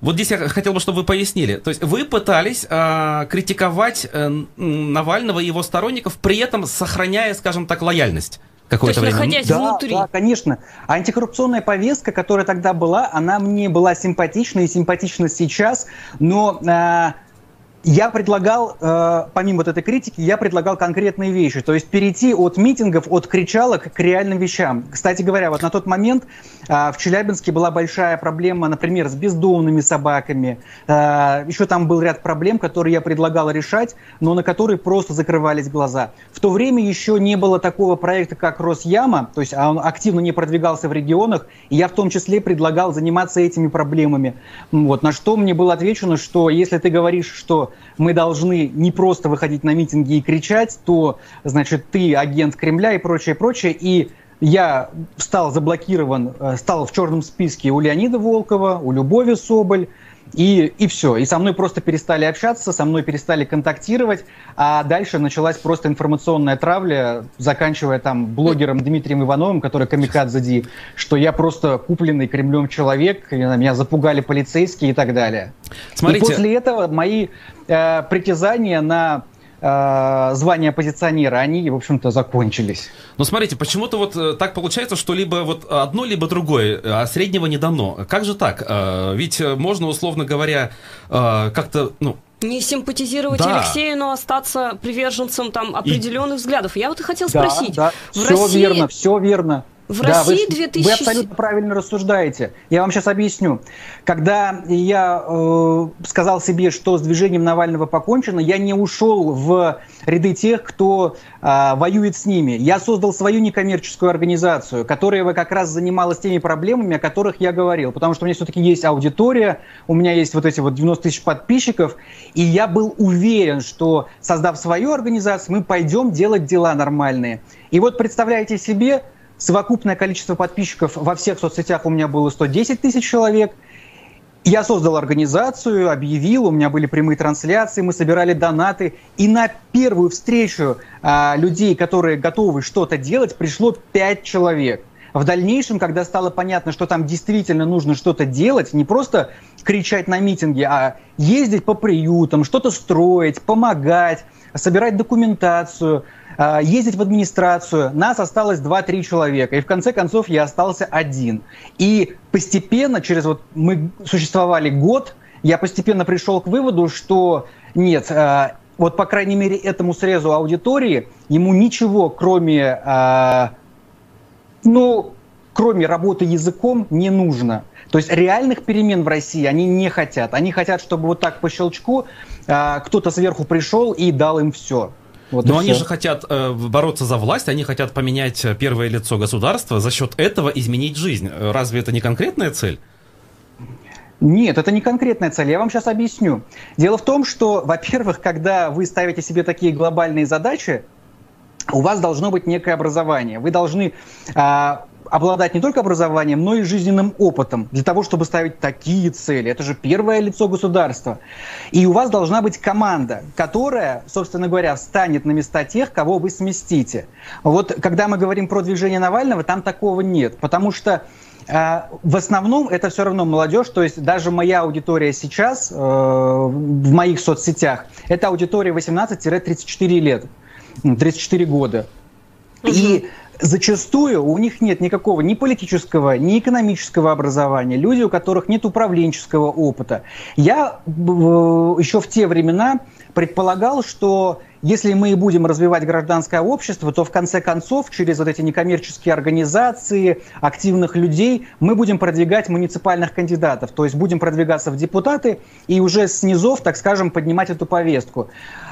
вот здесь я хотел бы, чтобы вы пояснили. То есть вы пытались критиковать Навального и его сторонников, при этом сохраняя, скажем так, лояльность какое-то время. Да, конечно. Антикоррупционная повестка, которая тогда была, она мне была симпатична и симпатична сейчас, но я предлагал, помимо вот этой критики, я предлагал конкретные вещи. То есть перейти от митингов, от кричалок к реальным вещам. Кстати говоря, вот на тот момент в Челябинске была большая проблема, например, с бездомными собаками. Еще там был ряд проблем, которые я предлагал решать, но на которые просто закрывались глаза. В то время еще не было такого проекта, как Росяма, то есть он активно не продвигался в регионах, и я в том числе предлагал заниматься этими проблемами. Вот, на что мне было отвечено, что если ты говоришь, что мы должны не просто выходить на митинги и кричать, то, значит, ты агент Кремля и прочее, прочее. И я стал заблокирован, стал в черном списке у Леонида Волкова, у Любови Соболь, и все. И со мной просто перестали общаться, со мной перестали контактировать, а дальше началась просто информационная травля, заканчивая там блогером Дмитрием Ивановым, который камикадзе-ди, что я просто купленный Кремлем человек, меня запугали полицейские и так далее. Смотрите. И после этого мои притязания на звания оппозиционера, они, в общем-то, закончились. Но смотрите, почему-то вот так получается, что либо вот одно, либо другое, а среднего не дано. Как же так? Ведь можно, условно говоря, как-то, ну, Не симпатизировать Алексею, но остаться приверженцем там определенных взглядов. Я вот и хотел спросить. Все верно. В России вы абсолютно правильно рассуждаете. Я вам сейчас объясню. Когда я сказал себе, что с движением Навального покончено, я не ушел в ряды тех, кто воюет с ними. Я создал свою некоммерческую организацию, которая как раз занималась теми проблемами, о которых я говорил. Потому что у меня все-таки есть аудитория, у меня есть вот эти вот 90 тысяч подписчиков. И я был уверен, что, создав свою организацию, мы пойдем делать дела нормальные. И вот представляете себе... Совокупное количество подписчиков во всех соцсетях у меня было 110 тысяч человек. Я создал организацию, объявил, у меня были прямые трансляции, мы собирали донаты. И на первую встречу людей, которые готовы что-то делать, пришло 5 человек. В дальнейшем, когда стало понятно, что там действительно нужно что-то делать, не просто кричать на митинге, а ездить по приютам, что-то строить, помогать, собирать документацию, ездить в администрацию, нас осталось 2-3 человека, и в конце концов я остался один. И постепенно, через вот мы существовали год, я постепенно пришел к выводу, что нет, вот по крайней мере этому срезу аудитории, ему ничего, кроме работы языком, не нужно. То есть реальных перемен в России они не хотят. Они хотят, чтобы вот так по щелчку кто-то сверху пришел и дал им все. Вот. Но они же хотят бороться за власть, они хотят поменять первое лицо государства, за счет этого изменить жизнь. Разве это не конкретная цель? Нет, это не конкретная цель. Я вам сейчас объясню. Дело в том, что, во-первых, когда вы ставите себе такие глобальные задачи, у вас должно быть некое образование. Вы должны обладать не только образованием, но и жизненным опытом для того, чтобы ставить такие цели. Это же первое лицо государства. И у вас должна быть команда, которая, собственно говоря, встанет на места тех, кого вы сместите. Вот когда мы говорим про движение Навального, там такого нет, потому что в основном это все равно молодежь, то есть даже моя аудитория сейчас в моих соцсетях, это аудитория 18-34 лет, 34 года. И зачастую у них нет никакого ни политического, ни экономического образования. Люди, у которых нет управленческого опыта. Я еще в те времена предполагал, что если мы будем развивать гражданское общество, то в конце концов через вот эти некоммерческие организации, активных людей мы будем продвигать муниципальных кандидатов. То есть будем продвигаться в депутаты и уже с низов, так скажем, поднимать эту повестку.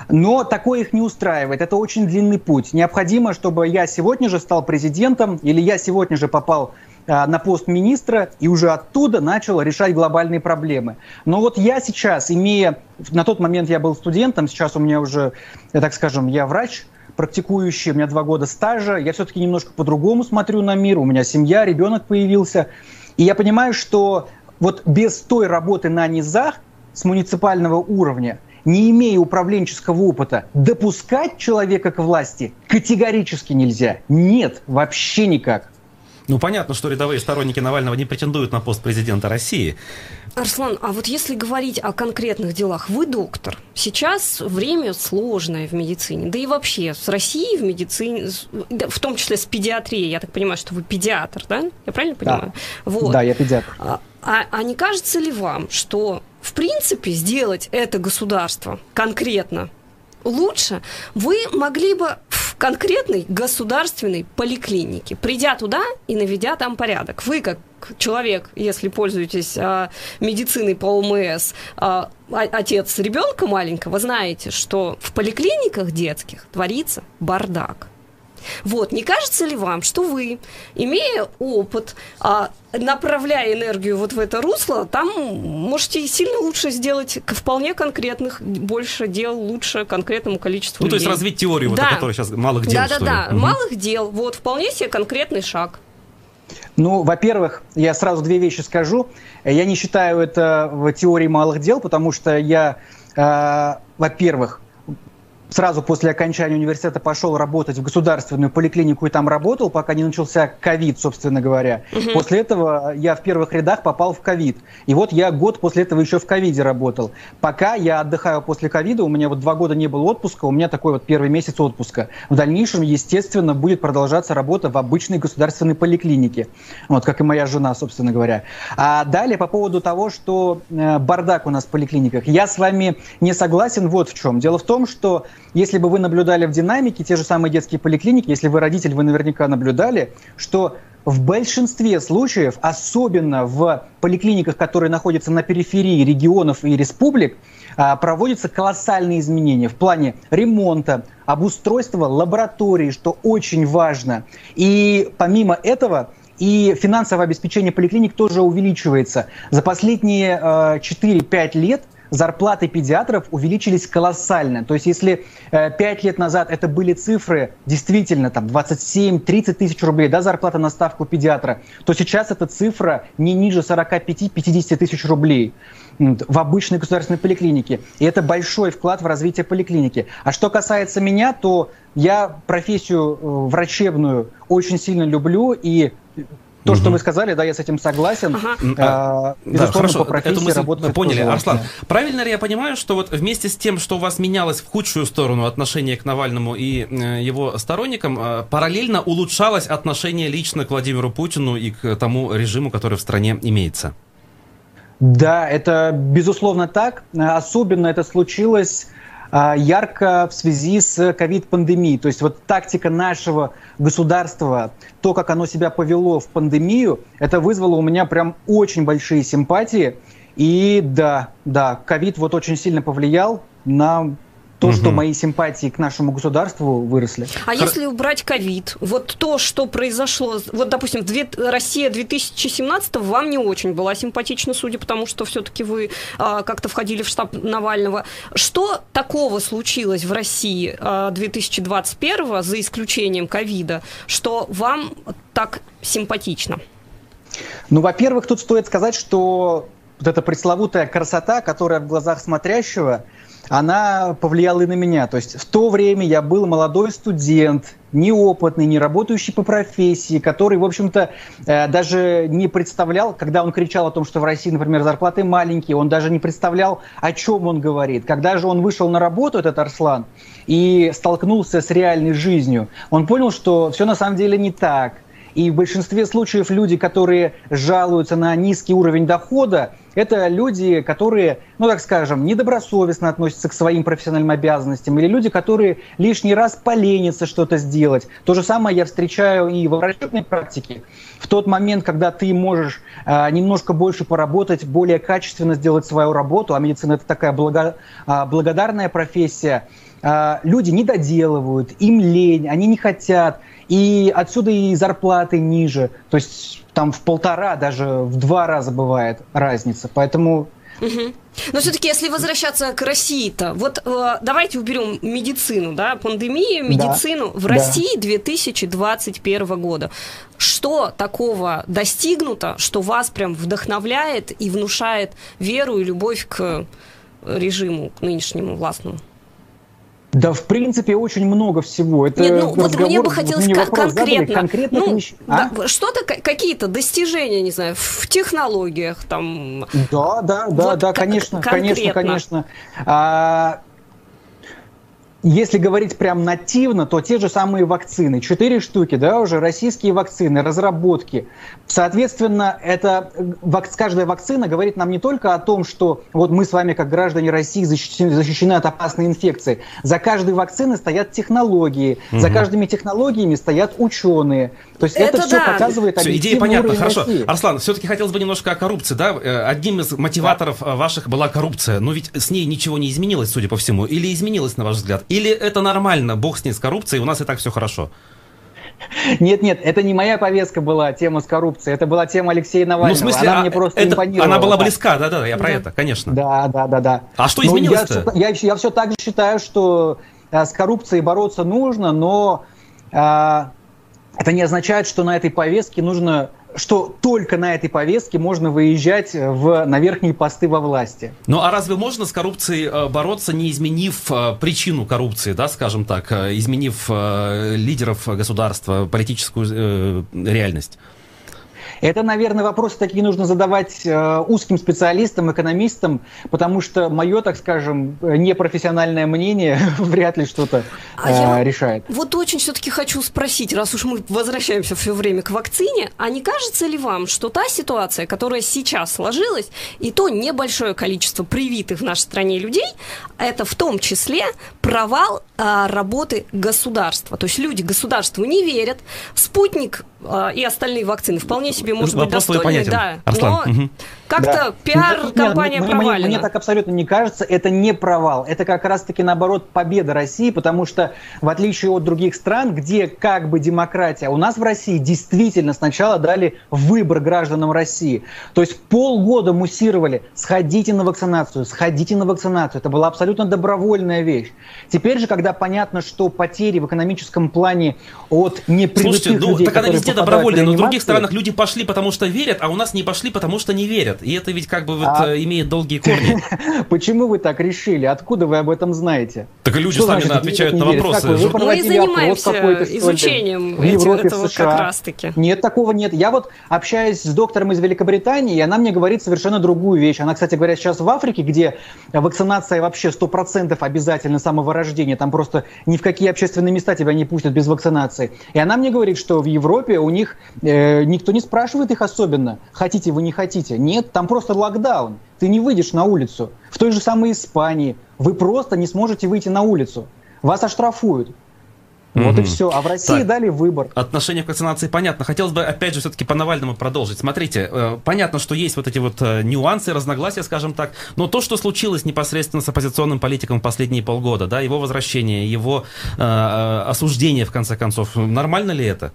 Но такое их не устраивает. Это очень длинный путь. Необходимо, чтобы я сегодня же стал президентом или я сегодня же попал на пост министра и уже оттуда начал решать глобальные проблемы. Но вот я сейчас, на тот момент я был студентом, сейчас у меня уже, так скажем, я врач практикующий, у меня 2 года стажа, я все-таки немножко по-другому смотрю на мир, у меня семья, ребенок появился. И я понимаю, что вот без той работы на низах с муниципального уровня, не имея управленческого опыта, допускать человека к власти категорически нельзя. Нет, вообще никак. Ну, понятно, что рядовые сторонники Навального не претендуют на пост президента России. Арслан, а вот если говорить о конкретных делах, вы доктор. Сейчас время сложное в медицине. Да и вообще с Россией в медицине, в том числе с педиатрией. Я так понимаю, что вы педиатр, да? Я правильно понимаю? Да, вот. Да, я педиатр. А не кажется ли вам, что, в принципе, сделать это государство конкретно лучше вы могли бы в конкретной государственной поликлинике, придя туда и наведя там порядок? Вы, как человек, если пользуетесь медициной по ОМС, отец ребенка маленького, знаете, что в поликлиниках детских творится бардак. Вот, не кажется ли вам, что вы, имея опыт, направляя энергию вот в это русло, там можете сильно лучше сделать вполне конкретных, больше дел, лучше конкретному количеству людей? Ну, то есть развить теорию, вот, о которой сейчас малых дел. Да-да-да, малых дел, вот, вполне себе конкретный шаг. Ну, во-первых, я сразу 2 вещи скажу. Я не считаю это в теории малых дел, потому что я, во-первых, сразу после окончания университета пошел работать в государственную поликлинику и там работал, пока не начался ковид, собственно говоря. Угу. После этого я в первых рядах попал в ковид. И вот я год после этого еще в ковиде работал. Пока я отдыхаю после ковида, у меня вот 2 года не было отпуска, у меня такой вот первый месяц отпуска. В дальнейшем, естественно, будет продолжаться работа в обычной государственной поликлинике. Вот, как и моя жена, собственно говоря. А далее по поводу того, что бардак у нас в поликлиниках. Я с вами не согласен вот в чем. Дело в том, что если бы вы наблюдали в динамике те же самые детские поликлиники, если вы родитель, вы наверняка наблюдали, что в большинстве случаев, особенно в поликлиниках, которые находятся на периферии регионов и республик, проводятся колоссальные изменения в плане ремонта, обустройства лабораторий, что очень важно. И помимо этого... И финансовое обеспечение поликлиник тоже увеличивается. За последние 4-5 лет зарплаты педиатров увеличились колоссально. То есть если 5 лет назад это были цифры действительно там 27-30 тысяч рублей, да, зарплата на ставку педиатра, то сейчас эта цифра не ниже 45-50 тысяч рублей в обычной государственной поликлинике. И это большой вклад в развитие поликлиники. А что касается меня, то я профессию врачебную очень сильно люблю, и то, что вы сказали, да, я с этим согласен. Да, хорошо, эту мысль поняли. Арслан, правильно ли я понимаю, что вот вместе с тем, что у вас менялось в худшую сторону отношение к Навальному и его сторонникам, параллельно улучшалось отношение лично к Владимиру Путину и к тому режиму, который в стране имеется? Да, это безусловно так. Особенно это случилось... ярко в связи с ковид-пандемией. То есть вот тактика нашего государства, то, как оно себя повело в пандемию, это вызвало у меня прям очень большие симпатии. И да, ковид вот очень сильно повлиял на... то, что мои симпатии к нашему государству выросли. А если убрать ковид, вот то, что произошло, вот, допустим, Россия 2017 вам не очень была симпатична, судя по тому, что все-таки вы как-то входили в штаб Навального. Что такого случилось в России 2021, за исключением ковида, что вам так симпатично? Ну, во-первых, тут стоит сказать, что вот эта пресловутая красота, которая в глазах смотрящего, она повлияла и на меня. То есть в то время я был молодой студент, неопытный, не работающий по профессии, который, в общем-то, даже не представлял, когда он кричал о том, что в России, например, зарплаты маленькие, он даже не представлял, о чем он говорит. Когда же он вышел на работу, этот Арслан, и столкнулся с реальной жизнью, он понял, что все на самом деле не так. И в большинстве случаев люди, которые жалуются на низкий уровень дохода, это люди, которые, ну так скажем, недобросовестно относятся к своим профессиональным обязанностям, или люди, которые лишний раз поленятся что-то сделать. То же самое я встречаю и во врачебной практике. В тот момент, когда ты можешь немножко больше поработать, более качественно сделать свою работу, а медицина – это такая благодарная профессия, люди не доделывают, им лень, они не хотят. И отсюда и зарплаты ниже. То есть там в 1,5, даже в 2 раза бывает разница. Поэтому... Но все-таки, если возвращаться к России-то, вот давайте уберем медицину, да, пандемию, медицину. Да. В России 2021 года. Что такого достигнуто, что вас прям вдохновляет и внушает веру и любовь к режиму, к нынешнему властному? Да, в принципе, очень много всего. Это нет, ну, разговор, вот мне бы хотелось конкретно. Ну, да, что-то, какие-то достижения, не знаю, в технологиях там. Да, конечно. Если говорить прям нативно, то те же самые вакцины, 4 штуки, да, уже российские вакцины, разработки. Соответственно, это, каждая вакцина говорит нам не только о том, что вот мы с вами, как граждане России, защищены от опасной инфекции. За каждой вакциной стоят технологии, за каждыми технологиями стоят ученые. То есть это все показывает объективный уровень. Идея понятна, хорошо. России. Арслан, все-таки хотелось бы немножко о коррупции, да? Одним из мотиваторов ваших была коррупция, но ведь с ней ничего не изменилось, судя по всему, или изменилось, на ваш взгляд? Или это нормально, бог с ней, с коррупцией, у нас и так все хорошо? Нет, это не моя повестка была, тема с коррупцией, это была тема Алексея Навального. Ну, в смысле, она мне просто импонировала. Она была близка, да-да-да, я про это, конечно. Да. А что изменилось-то? Я все так же считаю, что с коррупцией бороться нужно, но это не означает, что на этой повестке нужно что только на этой повестке можно выезжать на верхние посты во власти. Ну а разве можно с коррупцией бороться, не изменив причину коррупции, да, скажем так, изменив лидеров государства, политическую реальность? Это, наверное, вопросы такие нужно задавать узким специалистам, экономистам, потому что мое, так скажем, непрофессиональное мнение вряд ли что-то решает. Вот очень все-таки хочу спросить, раз уж мы возвращаемся все время к вакцине, а не кажется ли вам, что та ситуация, которая сейчас сложилась, и то небольшое количество привитых в нашей стране людей, это в том числе провал работы государства? То есть люди государству не верят, спутник и остальные вакцины вполне себе может быть достойны, да, но как-то пиар-компания провалена. Мне так абсолютно не кажется, это не провал, это как раз-таки наоборот победа России, потому что в отличие от других стран, где как бы демократия, у нас в России действительно сначала дали выбор гражданам России, то есть полгода муссировали, сходите на вакцинацию, это была абсолютно добровольная вещь. Теперь же, когда понятно, что потери в экономическом плане от непривычных людей, которые добровольно, но в других странах люди пошли, потому что верят, а у нас не пошли, потому что не верят. И это ведь как бы вот имеет долгие корни. Почему вы так решили? Откуда вы об этом знаете? Так и люди сами отвечают на вопросы. Мы занимаемся изучением этого как раз-таки. Нет, такого нет. Я вот общаюсь с доктором из Великобритании, и она мне говорит совершенно другую вещь. Она, кстати говоря, сейчас в Африке, где вакцинация вообще 100% обязательно с самого рождения. Там просто ни в какие общественные места тебя не пустят без вакцинации. И она мне говорит, что в Европе у них никто не спрашивает их особенно, хотите вы, не хотите. Нет, там просто локдаун, ты не выйдешь на улицу. В той же самой Испании вы просто не сможете выйти на улицу, вас оштрафуют. Вот и все. А в России так дали выбор. Отношение к вакцинации понятно. Хотелось бы, опять же, все-таки по-Навальному продолжить. Смотрите, понятно, что есть вот эти вот нюансы, разногласия, скажем так, но то, что случилось непосредственно с оппозиционным политиком в последние полгода, да, его возвращение, его осуждение, в конце концов, нормально ли это?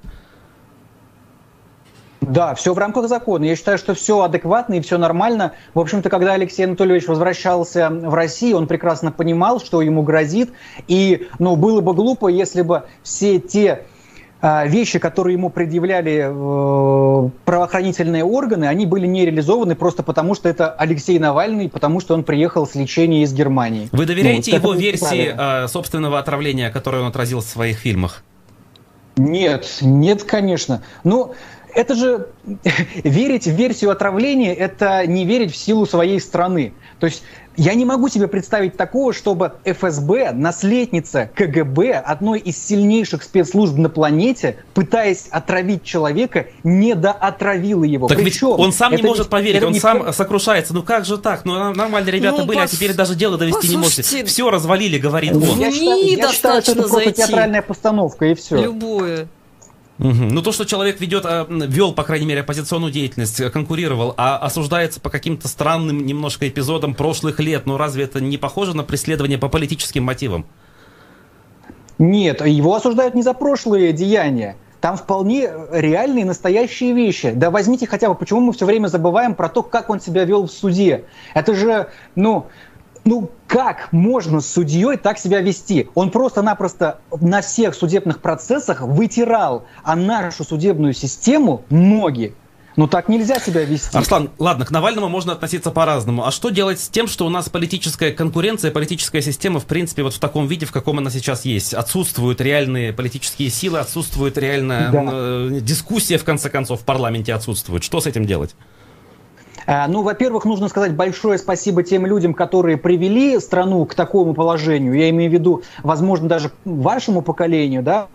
Да, все в рамках закона. Я считаю, что все адекватно и все нормально. В общем-то, когда Алексей Анатольевич возвращался в Россию, он прекрасно понимал, что ему грозит. И, ну, было бы глупо, если бы все те вещи, которые ему предъявляли правоохранительные органы, они были не реализованы просто потому, что это Алексей Навальный, потому что он приехал с лечения из Германии. Вы доверяете его версии собственного отравления, которое он отразил в своих фильмах? Нет, нет, конечно. Ну, это же верить в версию отравления, это не верить в силу своей страны. То есть я не могу себе представить такого, чтобы ФСБ, наследница КГБ, одной из сильнейших спецслужб на планете, пытаясь отравить человека, недоотравила его. Так ведь он сам не может поверить, он сам сокрушается. Ну как же так? Ну нормальные ребята были, а теперь даже дело довести не можете. Все развалили, говорит он. Я считаю, что это просто театральная постановка, и все. Любое. Ну, то, что человек вел, по крайней мере, оппозиционную деятельность, конкурировал, а осуждается по каким-то странным немножко эпизодам прошлых лет, ну, разве это не похоже на преследование по политическим мотивам? Нет, его осуждают не за прошлые деяния. Там вполне реальные, настоящие вещи. Да возьмите хотя бы, почему мы все время забываем про то, как он себя вел в суде. Это же, ну, как можно с судьей так себя вести? Он просто-напросто на всех судебных процессах вытирал нашу судебную систему ноги. Ну так нельзя себя вести. Арслан, ладно, к Навальному можно относиться по-разному. А что делать с тем, что у нас политическая конкуренция, политическая система, в принципе, вот в таком виде, в каком она сейчас есть? Отсутствуют реальные политические силы, отсутствует реальная дискуссия, в конце концов, в парламенте отсутствует. Что с этим делать? Ну, во-первых, нужно сказать большое спасибо тем людям, которые привели страну к такому положению. Я имею в виду, возможно, даже вашему поколению, да,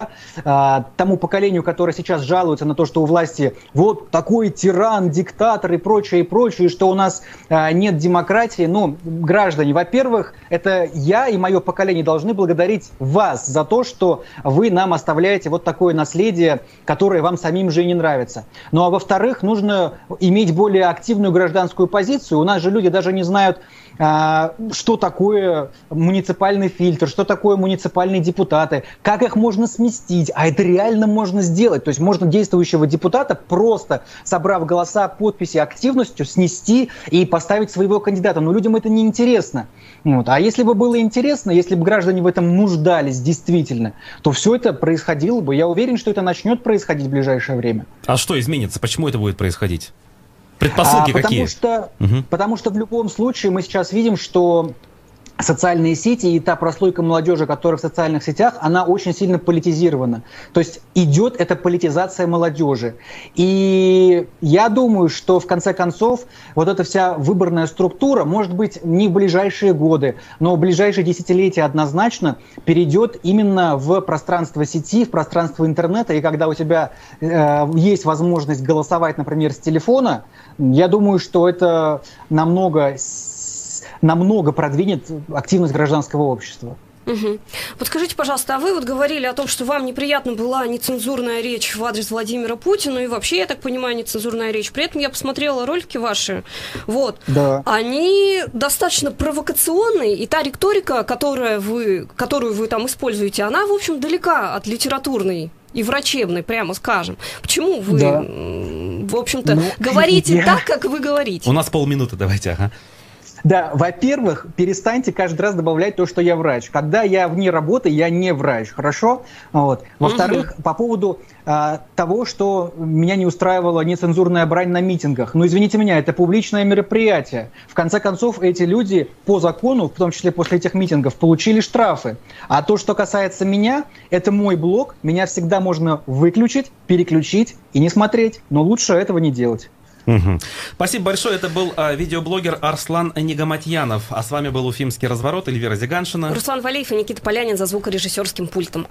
тому поколению, которое сейчас жалуется на то, что у власти вот такой тиран, диктатор и прочее, что у нас нет демократии. Ну, граждане, во-первых, это я и мое поколение должны благодарить вас за то, что вы нам оставляете вот такое наследие, которое вам самим же и не нравится. Ну, а во-вторых, нужно иметь более активную гражданскую гражданскую позицию. У нас же люди даже не знают, что такое муниципальный фильтр, что такое муниципальные депутаты, как их можно сместить. А это реально можно сделать. То есть можно действующего депутата, просто собрав голоса, подписи, активностью, снести и поставить своего кандидата. Но людям это не интересно. Вот. А если бы было интересно, если бы граждане в этом нуждались действительно, то все это происходило бы. Я уверен, что это начнет происходить в ближайшее время. А что изменится? Почему это будет происходить? Предпосылки какие? Потому что в любом случае мы сейчас видим, что социальные сети и та прослойка молодежи, которая в социальных сетях, она очень сильно политизирована. То есть идет эта политизация молодежи. И я думаю, что в конце концов вот эта вся выборная структура, может быть, не в ближайшие годы, но в ближайшие десятилетия однозначно перейдет именно в пространство сети, в пространство интернета. И когда у тебя есть возможность голосовать, например, с телефона, я думаю, что это намного продвинет активность гражданского общества. Угу. Подскажите, пожалуйста, а вы вот говорили о том, что вам неприятна была нецензурная речь в адрес Владимира Путина, и вообще, я так понимаю, нецензурная речь. При этом я посмотрела ролики ваши, вот. Да. Они достаточно провокационные, и та риторика, которую вы там используете, она, в общем, далека от литературной и врачебной, прямо скажем. Почему вы, да, в общем-то, говорите так, как вы говорите? У нас полминуты, давайте, ага. Да, во-первых, перестаньте каждый раз добавлять то, что я врач. Когда я вне работы, я не врач, хорошо? Вот. Во-вторых, по поводу того, что меня не устраивала нецензурная брань на митингах. Ну, извините меня, это публичное мероприятие. В конце концов, эти люди по закону, в том числе после этих митингов, получили штрафы. А то, что касается меня, это мой блог. Меня всегда можно выключить, переключить и не смотреть. Но лучше этого не делать. Угу. Спасибо большое. Это был видеоблогер Арслан Нигматьянов. А с вами был Уфимский разворот. Эльвира Зиганшина. Руслан Валиев и Никита Полянин за звукорежиссерским пультом.